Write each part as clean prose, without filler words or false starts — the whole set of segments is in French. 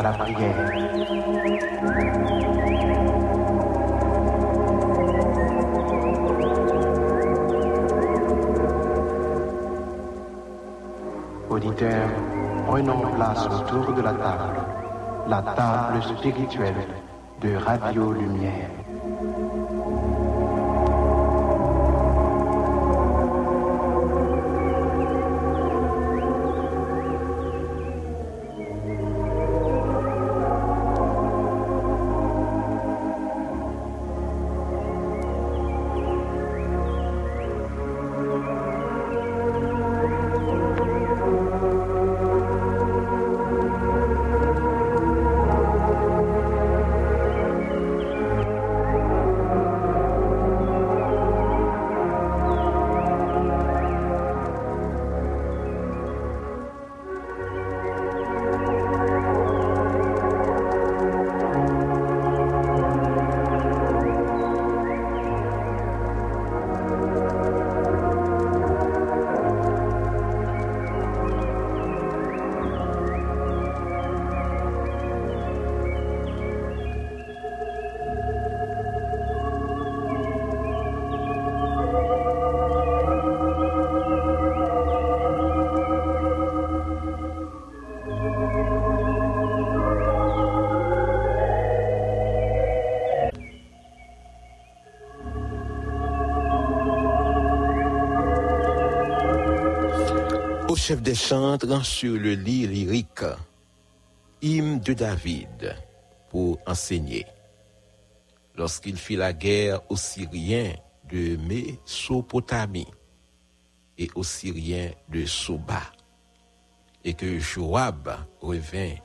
à la prière. Auditeurs, prenons place autour de la table spirituelle de Radio-Lumière. Chef des chantres sur le lit lyrique, hymne de David, pour enseigner. Lorsqu'il fit la guerre aux Syriens de Mésopotamie et aux Syriens de Soba, et que Joab revint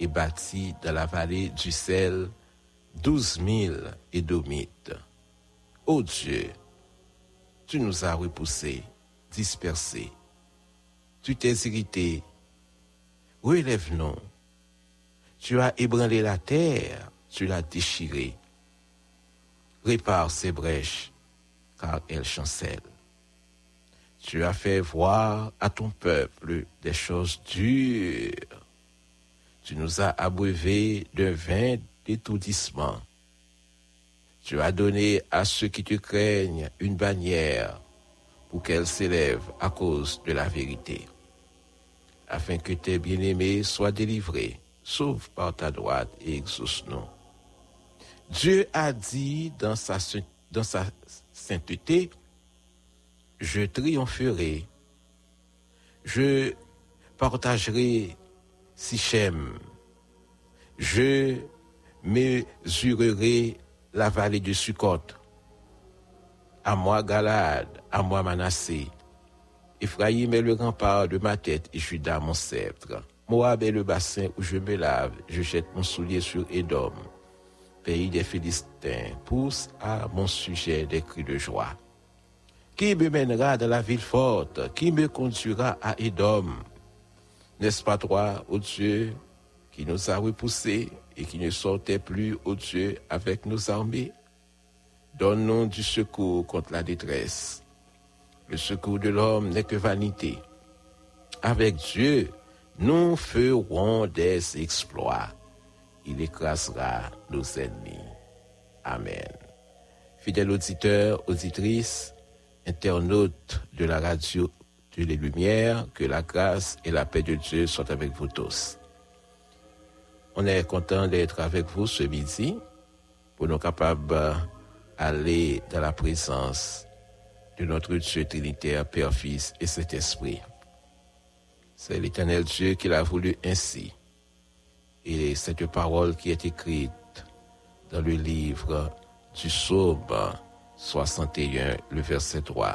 et bâtit dans la vallée du sel 12 000 Édomites. Ô Dieu, tu nous as repoussés, dispersés. Tu t'es irrité, relève-nous. Tu as ébranlé la terre, tu l'as déchirée. Répare ces brèches, car elles chancellent. Tu as fait voir à ton peuple des choses dures. Tu nous as abreuvés d'un vain d'étourdissement. Tu as donné à ceux qui te craignent une bannière, pour qu'elle s'élève à cause de la vérité, afin que tes bien-aimés soient délivrés, sauve par ta droite et exauce-nous. Dieu a dit dans sa sainteté, je triompherai, je partagerai Sichem, je mesurerai la vallée de Sucotte. À moi Galaad, à moi Manassé. Éphraïm est le rempart de ma tête et Juda mon sceptre. Moab est le bassin où je me lave, je jette mon soulier sur Édom. Pays des Philistins, pousse à mon sujet des cris de joie. Qui me mènera dans la ville forte? Qui me conduira à Édom? N'est-ce pas toi, ô Dieu, qui nous a repoussés et qui ne sortait plus, ô Dieu, avec nos armées? Donne-nous du secours contre la détresse. Le secours de l'homme n'est que vanité. Avec Dieu, nous ferons des exploits. Il écrasera nos ennemis. Amen. Fidèles auditeurs, auditrices, internautes de la radio de les Lumières, que la grâce et la paix de Dieu soient avec vous tous. On est content d'être avec vous ce midi pour nous capables aller dans la présence de notre Dieu Trinitaire, Père, Fils et Saint-Esprit. C'est l'Éternel Dieu qui l'a voulu ainsi. Et cette parole qui est écrite dans le livre du Psaume 61, le verset 3,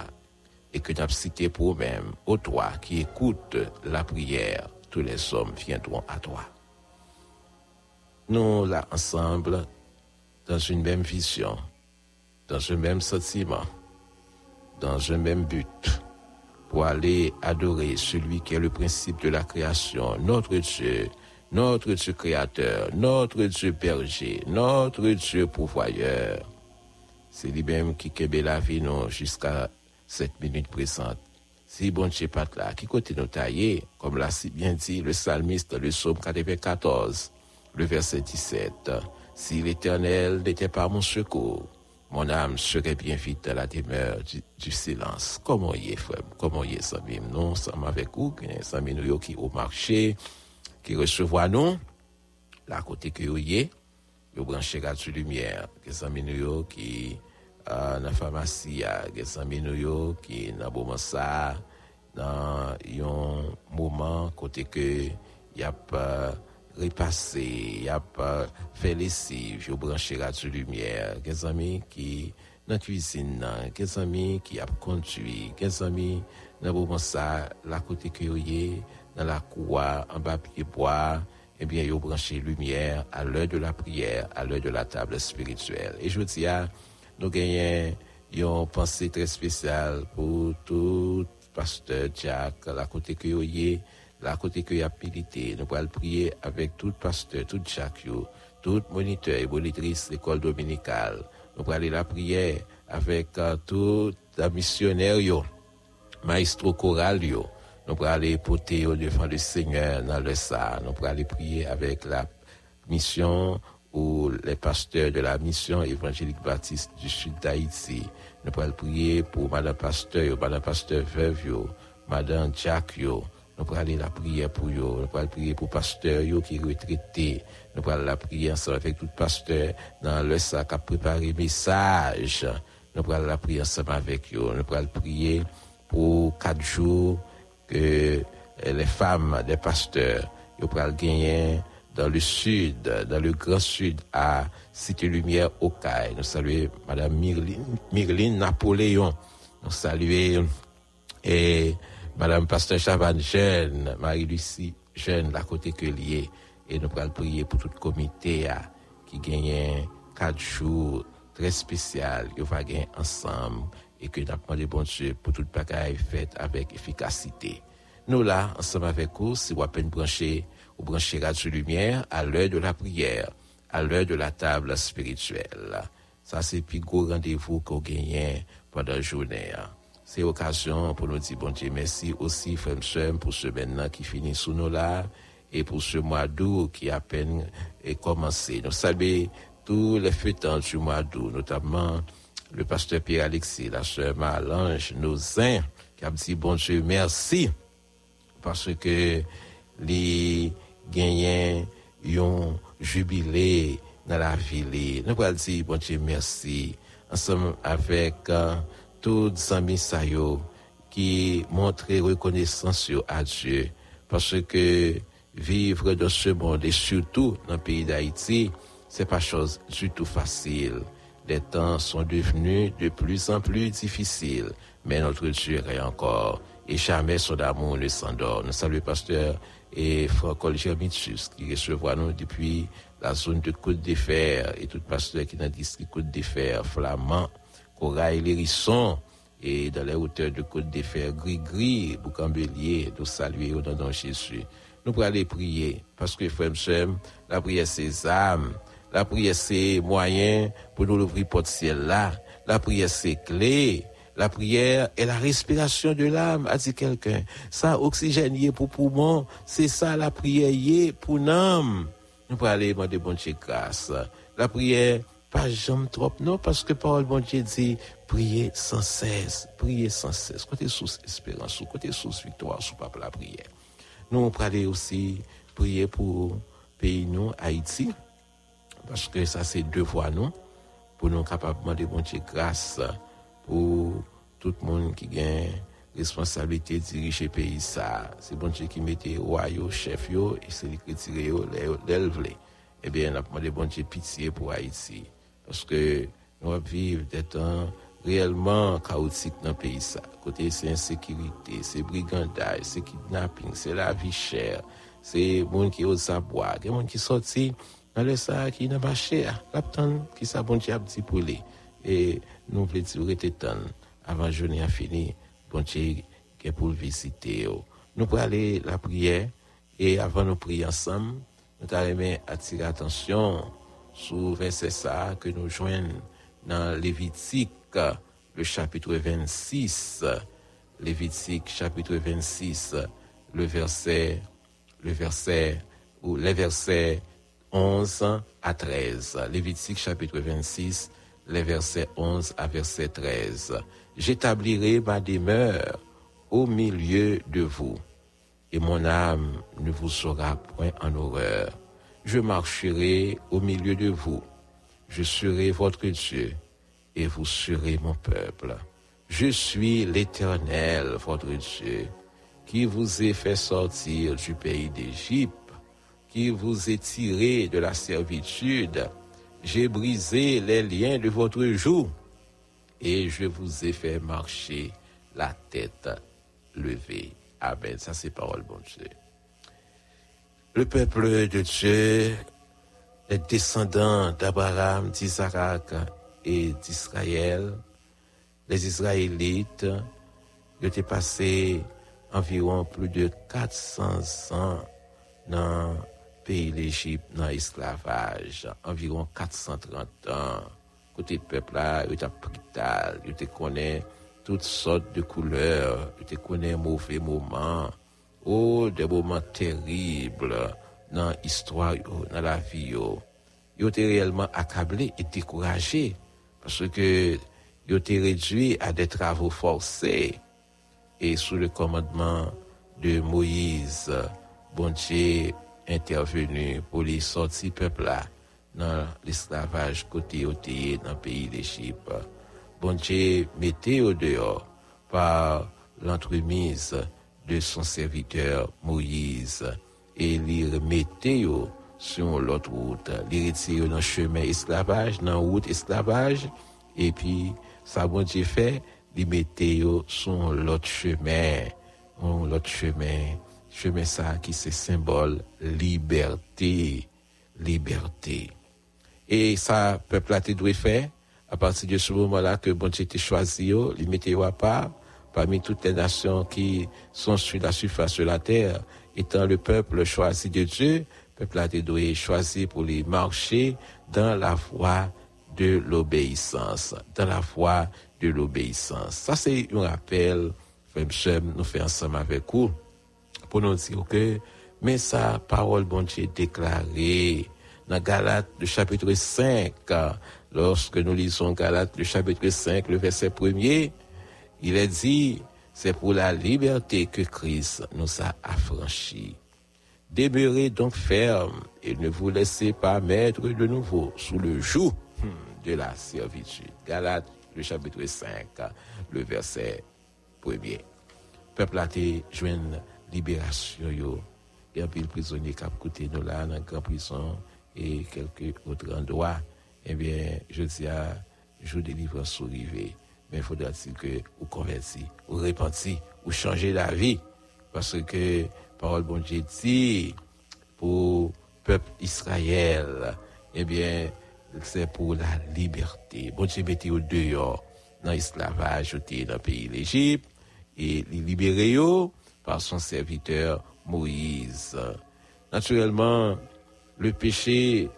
et que nous cité pour nous-mêmes, ô toi qui écoutes la prière, tous les hommes viendront à toi. Nous, là, ensemble, dans une même vision, dans un même sentiment, dans un même but, pour aller adorer celui qui est le principe de la création, notre Dieu créateur, notre Dieu berger, notre Dieu pourvoyeur. C'est lui-même qui kébé la vie non jusqu'à cette minute présente. Si bon Dieu pas là, qui côté nous tailler, comme l'a si bien dit le psalmiste dans le psaume 94, le verset 17. « Si l'Éternel n'était pas mon secours, mon âme serait bien vite à la demeure du silence. » Comment y est, frère? Comment y est, Samim? Nous sommes avec vous, Samim, nous qui au marché, qui recevons nous, la côté que vous y est, vous branchez Radio-Lumière, Samim, nous qui dans la pharmacie, Samim, nous qui dans Bomassa, dans un moment côté que y a pas repasser, y a pas fait lessive, je brancher Radio-Lumière, quelques amis qui dans cuisine, quelques amis qui a conduit, quelques amis dans moment ça la côté curieux dans la cour en papier bois, et bien yo brancher lumière à l'heure de la prière, à l'heure de la table spirituelle. Et je dis à nous gagnons une pensée très spéciale pour tout pasteur Jack la côté curieux. La côté que y a pilité, nous allons prier avec tout pasteur, tout Jacques, tout moniteur et monitrice l'école dominicale. Nous allons la prière avec tout missionnaire, maestro choral. Nous allons porter au devant le Seigneur dans le ça. Nous allons prier avec la mission ou les pasteurs de la mission évangélique baptiste du sud d'Haïti. Nous allons prier pour Madame Pasteur Veuve, Madame Jacques. Nous prenons la prière pour eux, nous prenons prier pour pasteur yo qui retraité, nous prenons la prière ensemble avec tout pasteur dans le sac à préparer message, nous prenons la prière ensemble avec eux, nous prenons prier pour 4 jours que les femmes des pasteurs, nous prenons gagner dans le sud, dans le grand sud à Cité Lumière au Caire. Nous saluons Madame Myrline Napoléon, nous saluons et Madame Pasteur Chavan Jeune, Marie-Lucie Jeune, la côté que lié, et nous allons prier pour tout le comité qui gagne 4 jours très spécial, qui va gagner ensemble, et que nous demandons bon Dieu pour toute bagaille faite avec efficacité. Nous là, ensemble avec vous, si vous avez branché ou branché Radio-Lumière à l'heure de la prière, à l'heure de la table spirituelle. Ça, c'est le plus gros rendez-vous qu'on gagne pendant la journée. C'est l'occasion pour nous dire bon Dieu merci aussi, frère Msem, pour ce maintenant qui finit sous nos là et pour ce mois d'août qui à peine est commencé. Nous savons tous les fêtants du mois d'août, notamment le pasteur Pierre-Alexis, la sœur Malange, nos saints, qui a dit bon Dieu merci parce que les gagnants ont jubilé dans la ville. Nous allons dire bon Dieu merci ensemble avec tous les amis saillants qui montrent reconnaissance à Dieu parce que vivre dans ce monde et surtout dans le pays d'Haïti, c'est pas chose du tout facile. Les temps sont devenus de plus en plus difficiles, mais notre Dieu est encore et jamais son amour ne s'endort. Nous saluons le pasteur et Franck Germitus qui recevra nous depuis la zone de Côte-de-Fer et tout pasteur qui est dans le district Côte-de-Fer flamand. Corail l'hérisson et dans les hauteurs de Côte-de-Fer, gris-gris, Boucambelier, nous saluer au nom de Jésus. Nous pour aller prier, parce que frère Msem, la prière c'est âme, la prière c'est moyen pour nous ouvrir porte ciel là, la prière c'est clé, la prière est la respiration de l'âme, a dit quelqu'un. Ça oxygène y est pour poumon, c'est ça la prière y est pour l'âme. Nous pour aller demander bon Dieu grâce. La prière pas jamais trop, non, parce que parole bon Dieu dit, priez sans cesse, côté source espérance, côté source victoire, sous pape la prière. Nous, on peut aller aussi prier pour pays, nous, Haïti, parce que ça, c'est devoir, nous, pour nous capables de bon Dieu grâce, pour tout le monde qui gagne responsabilité de diriger pays, ça. C'est bon Dieu qui mette roi, chef, et c'est lui qui tire, l'élève. Eh bien, on a demandé bon Dieu pitié pour Haïti. Parce que nous vivons des temps réellement chaotiques dans le pays. Côté, c'est insécurité, c'est brigandage, c'est kidnapping, c'est la vie chère, c'est monde qui ose boire, c'est monde qui sorti dans le sac qui n'a pas cher. L'abtan qui sa bon Dieu a petit poulet. Et nous voulons dire que avant journée à finir, bon Dieu qui est pour visiter. Nous pour aller la prière et avant nous prier ensemble, nous allons attirer l'attention sur verset ça que nous joignons dans Lévitique, le chapitre 26. Lévitique, chapitre 26, le verset, ou les versets 11 à 13. Lévitique chapitre 26, les versets 11 à verset 13. « J'établirai ma demeure au milieu de vous, et mon âme ne vous sera point en horreur. Je marcherai au milieu de vous, je serai votre Dieu, et vous serez mon peuple. Je suis l'Éternel, votre Dieu, qui vous ai fait sortir du pays d'Égypte, qui vous ai tiré de la servitude. J'ai brisé les liens de votre joug, et je vous ai fait marcher la tête levée. » Amen. Ça, c'est parole, bon Dieu. Le peuple de Dieu, les descendants d'Abraham, d'Isaac et d'Israël, les Israélites, ils étaient passés environ plus de 400 ans dans le pays d'Égypte, dans l'esclavage. Environ 430 ans. Côté peuple-là, ils étaient brutal, ils étaient connus toutes sortes de couleurs, ils étaient connus mauvais moments. Oh, des moments terribles dans l'histoire, dans la vie. Ils étaient réellement accablés et découragés parce que ils étaient réduits à des travaux forcés. Et sous le commandement de Moïse, bon Dieu intervenu pour les sortir peuple là dans l'esclavage côté otéé dans le pays d'Égypte. Bon Dieu mettait au dehors par l'entremise de son serviteur Moïse et l'y remettait sur l'autre route, l'y retirait dans le chemin esclavage, dans la route esclavage, et puis ça bon Dieu fait, l'y mettait sur l'autre chemin, chemin ça qui c'est symbole liberté, liberté. Et ça peuple là te doit faire à partir de ce moment-là que bon Dieu t'a choisi, l'y mettait à part parmi toutes les nations qui sont sur la surface de la terre, étant le peuple choisi de Dieu, le peuple a été doué, choisi pour les marcher dans la voie de l'obéissance. Dans la voie de l'obéissance. Ça, c'est un rappel, nous faisons ensemble avec vous, pour nous dire que, mais sa parole, bon Dieu, déclarée dans Galates, le chapitre 5, lorsque nous lisons Galates, le chapitre 5, le verset 1er, il est dit, c'est pour la liberté que Christ nous a affranchis. Demeurez donc fermes et ne vous laissez pas mettre de nouveau sous le joug de la servitude. Galates, le chapitre 5, le verset 1er. Peuple a été joint libération, il y a un pile prisonnier qui a coûté nous là, dans la grande prison et quelques autres endroits. Eh bien, je dis à jour de livrance sourivé. Mais il faudra-t-il que vous convertissez, vous repentiez, vous changez la vie. Parce que la parole de Dieu dit pour le peuple Israël, eh bien, c'est pour la liberté. Bon Dieu mettait au dehors dans l'esclavage, dans le pays d'Égypte, et les libérer par son serviteur Moïse. Naturellement, le péché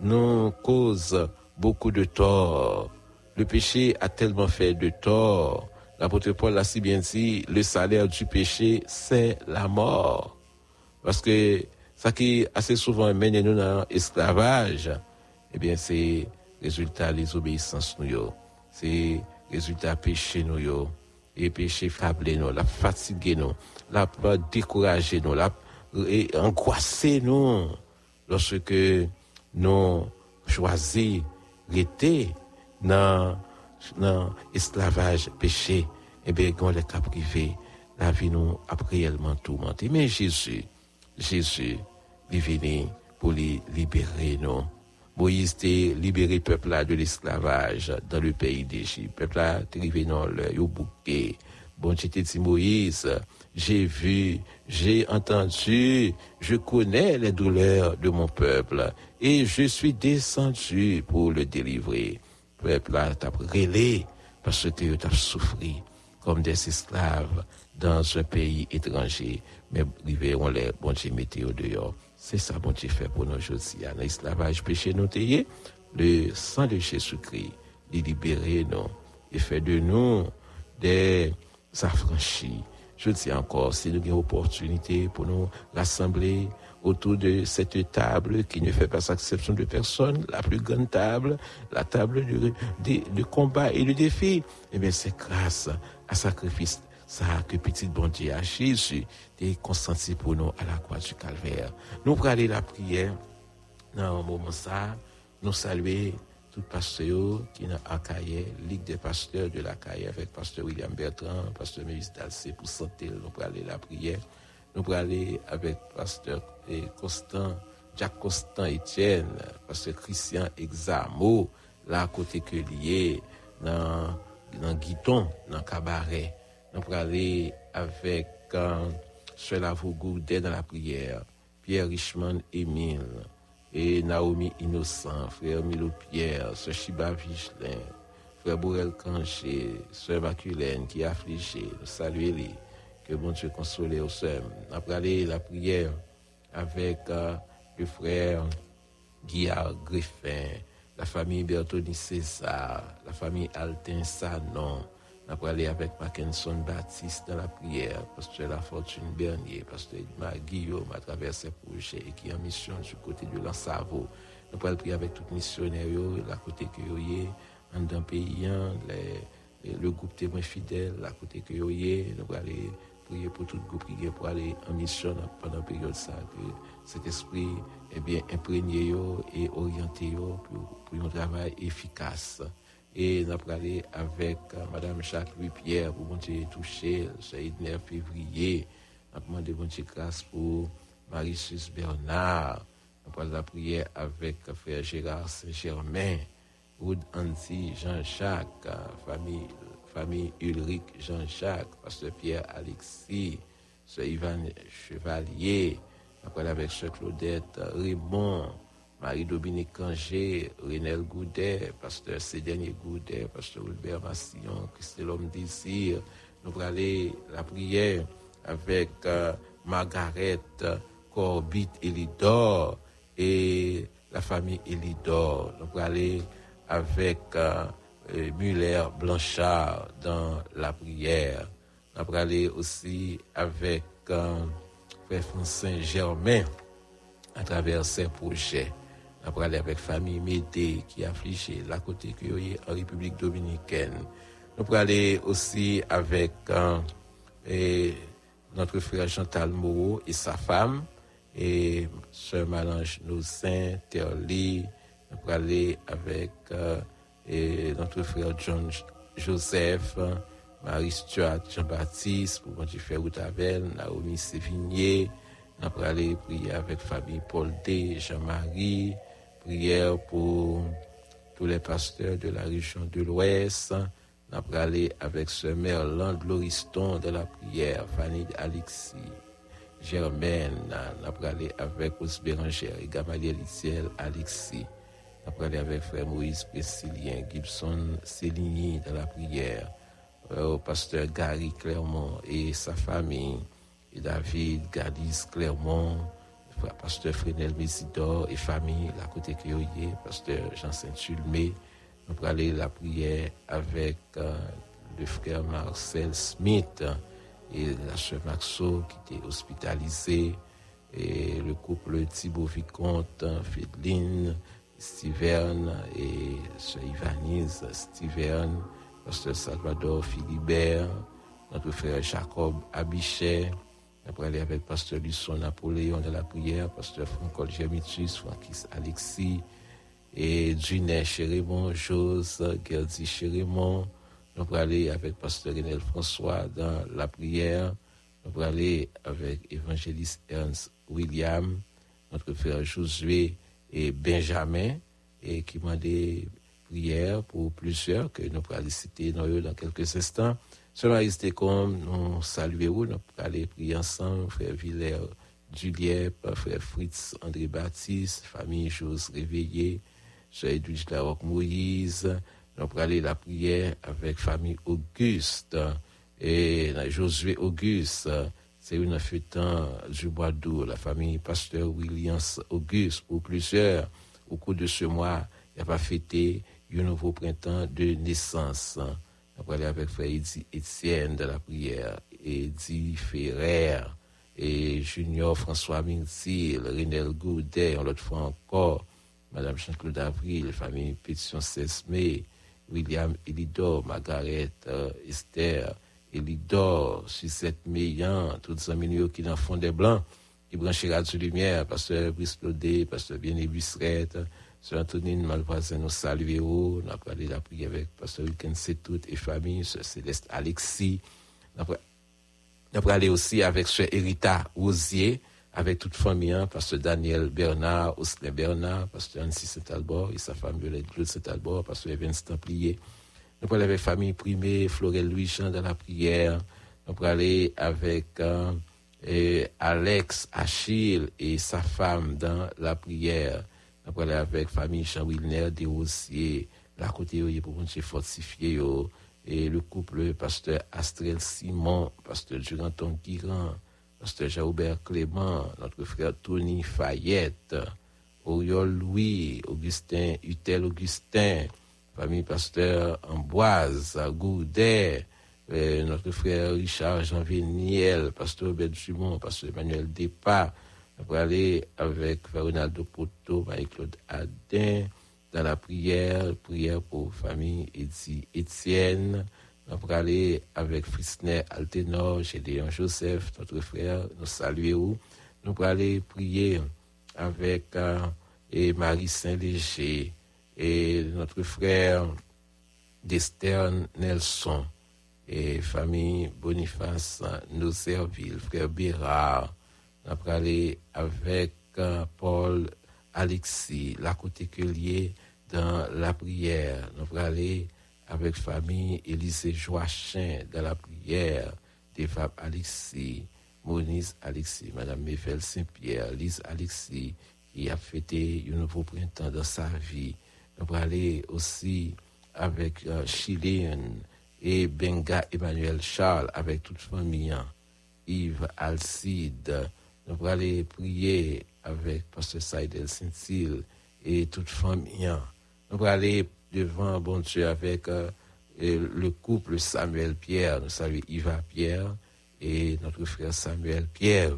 nous cause beaucoup de tort. Le péché a tellement fait de tort. L'apôtre Paul l'a si bien dit, le salaire du péché, c'est la mort. Parce que ça qui assez souvent mène nous dans l'esclavage, eh bien, c'est résultat des obéissances nous. C'est résultat péché nous. Et péché frappé nous, l'a fatigué nous, l'a découragé nous, l'a angoissé nous. Lorsque nous choisissons d'être dans l'esclavage péché, eh bien, quand les cas privés, la vie nous a réellement tourmenté. Mais Jésus, il est venu pour les libérer, non? Moïse a libéré le peuple là de l'esclavage dans le pays d'Égypte. Le peuple là, est arrivé dans le bouquet. Bon, j'étais dit, Moïse, j'ai vu, j'ai entendu, je connais les douleurs de mon peuple et je suis descendu pour le délivrer. Peuple a brûlé parce que a souffri comme des esclaves dans un pays étranger. Mais riverons les bon Dieu mettait au dehors. C'est ça bon Dieu fait pour nous aujourd'hui. Dans l'esclavage péché nous taillé, le sang de Jésus-Christ libérer nous et fait de nous des affranchis. Je dis encore, si nous avons l'opportunité pour nous rassembler autour de cette table qui ne fait pas exception de personne, la plus grande table, la table de combat et de défi. Eh bien, c'est grâce à sacrifice, ça que petit bon Dieu a Jésus est consenti pour nous à la croix du Calvaire. Nous pour aller la prière, dans un moment ça, nous saluer tout pasteur qui n'a à Cahier, ligue des pasteurs de la Cahier avec pasteur William Bertrand, pasteur Mévis Dalcé pour santé, nous pour aller la prière. Nous allons aller avec pasteur Constant, Jacques Constant Etienne, pasteur Christian Examo, là à côté que lié, dans Guiton, dans Cabaret. Nous allons aller avec Solavou Gourdet dans la prière, Pierre Richmond Émile, et Naomi Innocent, frère Milo Pierre, Sœur Chiba Vichelin, frère Borel Canché, Sœur Maculène qui est affligée, nous saluons-les. Que bon Dieu console au seum. Après aller la prière avec le frère Guillard Griffin, la famille Bertoni César, la famille Altin Sanon. Après aller avec Mackenson Baptiste dans la prière, pasteur La Fortune Bernier, pasteur Edmar Guillaume à travers ses projets et qui est en mission du côté de Lansavo. Nous allons prier avec tout missionnaire, la côté Curie, en d'un pays, le groupe témoin fidèle, la côté Curie. Nous allons aller prier pour tout groupe qui est pour aller en mission pendant la période ça, que cet esprit est bien imprégné et orienté pour un travail efficace. Et nous allons aller avec Mme Jacques-Louis Pierre pour bon Dieu toucher, c'est le 9 février. Nous allons demander bon Dieu grâce pour Marie-Sus Bernard. Nous allons la prière avec frère Gérard Saint-Germain, Rude Anti Jean-Jacques, famille Ulrich Jean-Jacques, pasteur Pierre-Alexis, Sœur Yvan Chevalier, après avec Sœur Claudette Raymond, Marie-Dominique Angé, Renel Goudet, pasteur Cédric Goudet, pasteur Albert Massillon, Christelle Homme Désir. Nous allons aller la prière avec Margaret Corbit Elidor et la famille Elidor. Nous allons aller avec Muller Blanchard dans la prière. On va aller aussi avec Frère Francin Germain à travers ses projets. On va aller avec famille Médé qui est affligée la côté Curie en République Dominicaine. On va aller aussi avec notre frère Chantal Moreau et sa femme et Sœur Malange Nocin, Terli. On va aller avec notre frère John Joseph, Marie-Stuart Jean-Baptiste, pour Dieu faire Routavel, Naomi Sévigné. On va aller prier avec famille Paul D, Jean-Marie, prière pour tous les pasteurs de la région de l'Ouest. On va aller avec Sœur Merland Loriston de la prière, Fanny Alexis, Germaine. On va aller avec Ose Béranger et Gamaliel Itiel Alexis. Après aller avec frère Moïse Priscillien, Gibson Céligny dans la prière, au pasteur Gary Clermont et sa famille, et David Gadis Clermont, pasteur Frénel Mésidor et famille, la côté Cléoyer, pasteur Jean-Saint-Sulmé. Après aller la prière avec le frère Marcel Smith et la sœur Maxo qui était hospitalisée, et le couple Thibaut Vicomte, Fédeline, Stiverne et Sœur Ivanise Stiverne, Pasteur Salvador Philibert, notre frère Jacob Abichet, après aller avec Pasteur Luçon Napoléon de la prière, Pasteur Franco Germitus, Frankis Alexis, et Dunet Chérémon, Jose Gerdi Chérémon, après aller avec Pasteur Renel François dans la prière, après aller avec Évangéliste Ernst William, notre frère Josué, et Benjamin, et qui m'a des prières pour plusieurs que nous pourrons citer dans quelques instants. Sur la liste comme nous saluons, nous pourrons aller prier ensemble, frère Villers, Juliette, frère Fritz, André Baptiste, famille Jose Réveillé, Sœur Edwige Laroque Moïse, nous pourrons aller la prière avec famille Auguste, et Josué Auguste, c'est une fêtant du bois d'eau, la famille pasteur Williams Auguste, ou plusieurs, au cours de ce mois, il va fêter un nouveau printemps de naissance. On va aller avec frère Étienne de la prière, Eddy Ferrer, et Junior François Mintil, Renel Goudet, l'autre fois encore, Madame Jean-Claude Avril, famille Pétion Sesmé, William Elidor, Margaret Esther, Elidor, Suzette Meillan, tous les milieux qui dans fond des Blancs, qui branchent Radio-Lumière, Pasteur Brislodé, Pasteur Bien-Aimé Busserette, Sœur Antonine Malvoisin, nous saluons, nous avons parlé de la prière avec Pasteur Wilkins Setout et famille, Sœur Céleste Alexis, nous avons parlé aussi avec Sœur Hérita Rosier, avec toute famille, hein, Pasteur Daniel Bernard, Osley Bernard, Pasteur Annecy Saint-Albor et sa femme Violette Claude Saint-Albor, Pasteur Evans Templier. Nous parlons avec famille primée, Florel Louis-Jean dans la prière. Nous parlons avec Alex Achille et sa femme dans la prière. Nous parlons avec famille Jean-Wilner Desrosiers, la côté pour qu'on se fortifie. Et le couple, Pasteur Astrel Simon, Pasteur Duranton Guiran, Pasteur Jean-Aubert Clément, notre frère Tony Fayette, Oriol Louis, Augustin, Utel Augustin, famille Pasteur Amboise, Gourdet, notre frère Richard Jean-Véniel, Pasteur Robert Dumont, Pasteur Emmanuel Despas. On va aller avec Ronaldo Poto, Marie-Claude Adin, dans la prière pour famille Eddy Etienne. On va aller avec Frisner Altenor, Gédéon Joseph, notre frère, nous saluons. Nous va aller prier avec Marie Saint-Léger et notre frère Destern Nelson et famille Boniface Noserville, frère Bérard. On va aller avec Paul Alexis, la côté Culier dans la prière. On va aller avec famille Élise Joachin dans la prière, des femmes Alexis, Monise Alexis, Madame Mével Saint-Pierre, Lise Alexis, qui a fêté un nouveau printemps dans sa vie. Nous allons aller aussi avec Chiléen et Benga Emmanuel Charles, avec toute famille, Yves Alcide. Nous allons aller prier avec Pasteur Saïdel Saint-Cyr et toute famille. Nous allons aller devant bon Dieu avec le couple Samuel Pierre, nous saluons Yva Pierre et notre frère Samuel Pierre.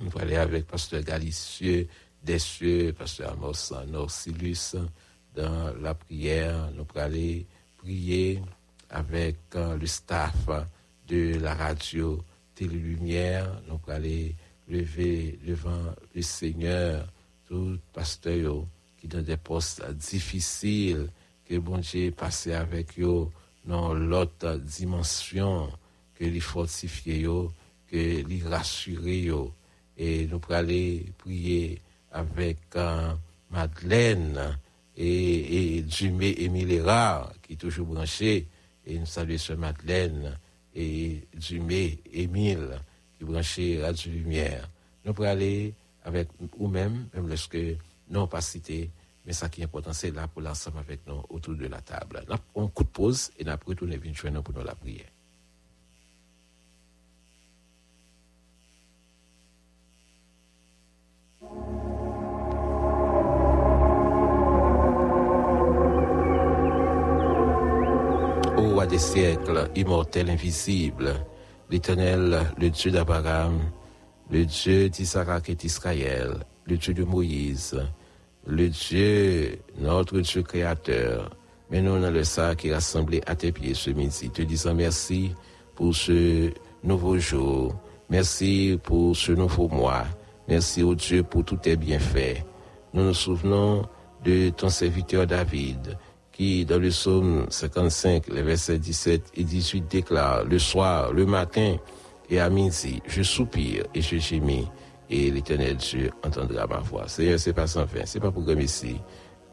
Nous allons aller avec Pasteur Galicieux Dessieux, Pasteur Amos Norcilus dans la prière. Nous allons aller prier avec le staff de la radio Télé-Lumière. Nous allons aller lever devant le Seigneur tout pasteur qui dans des postes difficiles, que bon Dieu passé avec eux dans l'autre dimension, que les fortifier eux, que les rassurer eux. Et nous pourrons aller prier avec Madeleine et Jumé et Milera, qui est toujours branché. Et nous saluons ce Madeleine et Jumé et Mil, qui branché Radio-Lumière. Nous pourrons aller avec ou même lorsque non pas cité, mais ça qui est important, c'est là pour l'ensemble avec nous autour de la table. Nous prenons un coup de pause et nous retournons venir pour nous la prière. Ô roi des siècles, immortel, invisible, l'Éternel, le Dieu d'Abraham, le Dieu d'Isaac et d'Israël, le Dieu de Moïse, le Dieu, notre Dieu créateur, mais nous dans le sac qui est rassemblé à tes pieds ce midi, te disant merci pour ce nouveau jour, merci pour ce nouveau mois, merci au Dieu pour tous tes bienfaits. Nous nous souvenons de ton serviteur David, qui dans le psaume 55, les versets 17 et 18 déclare, le soir, le matin et à midi, je soupire et je gémis. Et l'Éternel Dieu entendra ma voix. Seigneur, c'est pas sans fin, c'est pas pour comme ici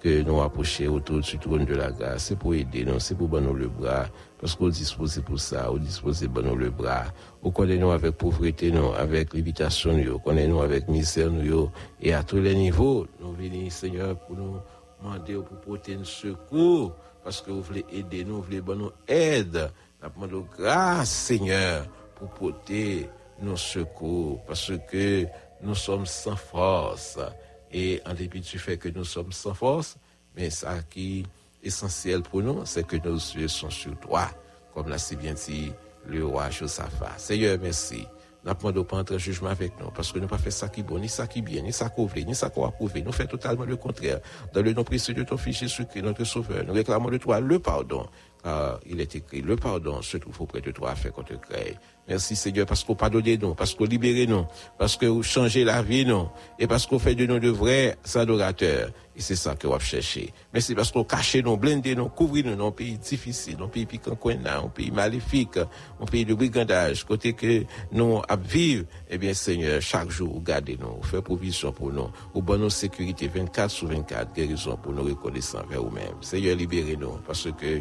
que nous approcher autour du trône de la grâce. C'est pour aider nous, c'est pour nous le bras. Parce qu'on dispose pour ça, on dispose nous le bras. On connaît nous avec pauvreté, nous, avec limitation, nous, on connaît nous avec misère, nous, et à tous les niveaux, nous venons, Seigneur, pour nous demander, pour porter un secours. Parce que vous voulez aider nous, vous voulez nous aide. Nous demandons grâce, Seigneur, pour porter nos secours. Parce que nous sommes sans force. Et en dépit du fait que nous sommes sans force, mais ça qui est essentiel pour nous, c'est que nos yeux sont sur toi, comme l'a si bien dit le roi Josaphat. Seigneur, merci. Nous demandons pas entrer en jugement avec nous, parce que nous pas fait ça qui bon, ni ça qui bien, ni ça qu'on veut, ni ça qu'on approuve. Nous faisons totalement le contraire. Dans le nom précieux de ton Fils Jésus-Christ, notre Sauveur, nous réclamons de toi le pardon. Car il est écrit, le pardon se trouve auprès de toi, afin qu'on te crée. Merci Seigneur, parce qu'on pardonne nous, parce qu'on libère nous, parce qu'on change la vie nous, et parce qu'on fait de nous de vrais adorateurs. Et c'est ça que on va chercher. Merci parce qu'on cache nous, blinde nous, couvre nous dans un pays difficile, dans un pays piquant, un pays maléfique, un pays de brigandage, côté que nous vivons. Eh bien Seigneur, chaque jour, gardez-nous, faites provision pour nous, au bon nos sécurité 24/24, guérison pour nous reconnaissant vers vous-même. Seigneur, libérez-nous, parce que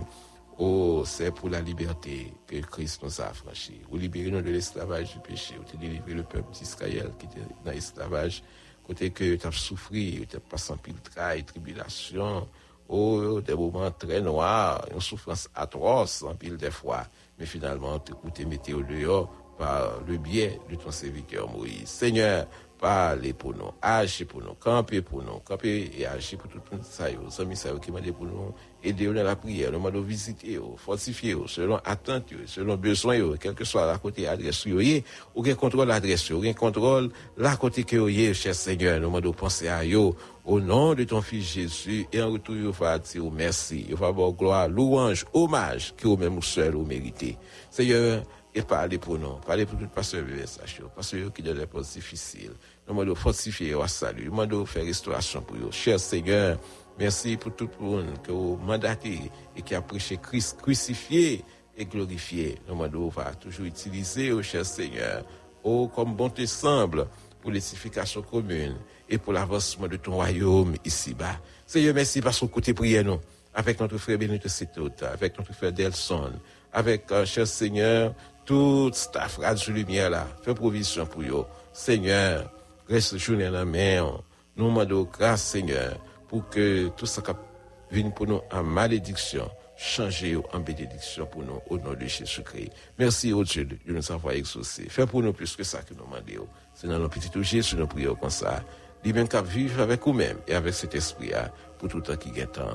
oh, c'est pour la liberté que Christ nous a affranchis. Vous libérez-nous de l'esclavage du péché. Vous délivrez le peuple d'Israël qui était dans l'esclavage. Côté que vous avez souffert, vous avez passé en pile trail, tribulation. Oh, des moments très noirs, une souffrance atroce en pile des fois. Mais finalement, vous te mettez au dehors par le biais de ton serviteur Moïse. Seigneur, parlez pour nous, agissez pour nous, campez et agissez pour tout le monde. Ça y est, nos amis, ça y est, qui m'aident pour nous, aidez-nous dans la prière, nous demandons visiter, fortifier, selon attente, selon besoin, quel que soit la côté adresse, ou bien contrôle l'adresse, ou bien contrôle la côté que vous cher Seigneur, nous demandons penser à vous, au nom de ton Fils Jésus, et en retour, vous faites merci, vous faites gloire, louange, hommage, que vous-même seul vous méritez. Seigneur, et parlez pour nous, parlez pour tout pasteur VSH, pasteur qui donne des postes difficiles. Nous demandons fortifier au salut, nous demandons faire restauration pour vous. Cher Seigneur, merci pour tout le monde que vous mandatez et qui a prêché Christ crucifié et glorifié. Nous demandons va toujours utiliser, oh cher Seigneur, oh comme bon te semble, pour l'édification commune et pour l'avancement de ton royaume ici-bas. Seigneur, merci parce que côté prière nous, avec notre frère Benito Setota, avec notre frère Delson, avec, cher Seigneur, toute staff Radio-Lumière là, fait provision pour vous. Seigneur, reste journée en main. Nous demandons grâce, Seigneur, pour que tout ça qui vient pour nous en malédiction, changez en bénédiction pour nous, au nom de Jésus-Christ. Merci, ô Dieu, de nous avoir exaucés. Fais pour nous plus que ça que nous demandons. C'est dans nos petits Jésus, nous prions comme ça. Lui-même qu'à vivre avec vous-même et avec cet esprit-là, pour tout le temps qui est temps.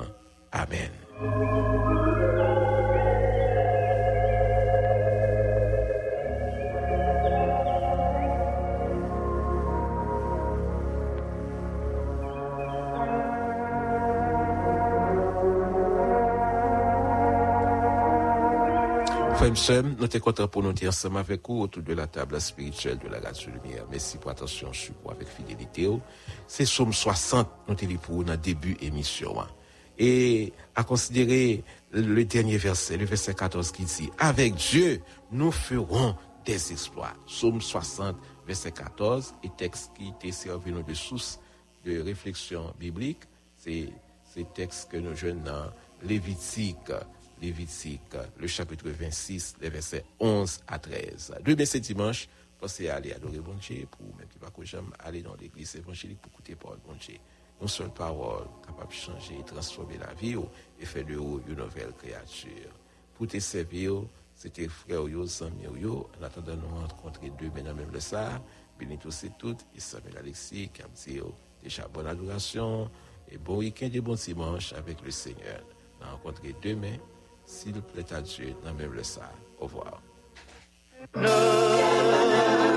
Amen. Frères et sœurs, nous sommes contents pour nous dire ensemble avec vous autour de la table spirituelle de la Radio-Lumière. Merci pour l'attention sur vous avec fidélité. C'est Somme 60, nous sommes pour vous dans le début de l'émission. Et à considérer le dernier verset, le verset 14 qui dit « Avec Dieu, nous ferons des exploits ». Somme 60, verset 14, et texte qui était servi de source de réflexion biblique. C'est texte que nous jeunes dans Lévitique, le chapitre 26, les versets 11 à 13. Demain, c'est dimanche, pensez à aller adorer bon Dieu, pour même qui va que j'aime aller dans l'église évangélique pour écouter parole bon Dieu. Une seule parole capable de changer et transformer la vie et faire de vous une nouvelle créature. Pour te servir, c'était frère yo, amis yo. En attendant, nous rencontrer demain dans même le ça. Bénis tous et toutes, et Samuel Alexis, qui a dit déjà bonne adoration et bon week-end et bon dimanche avec le Seigneur. Nous rencontrer demain. S'il plaît à Dieu, non même le ça. Au revoir. Non,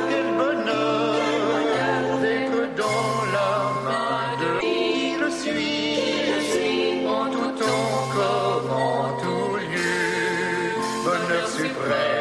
quel bonheur, c'est que dans la main de qui je suis, en tout temps comme en tout lieu, bonheur suprême.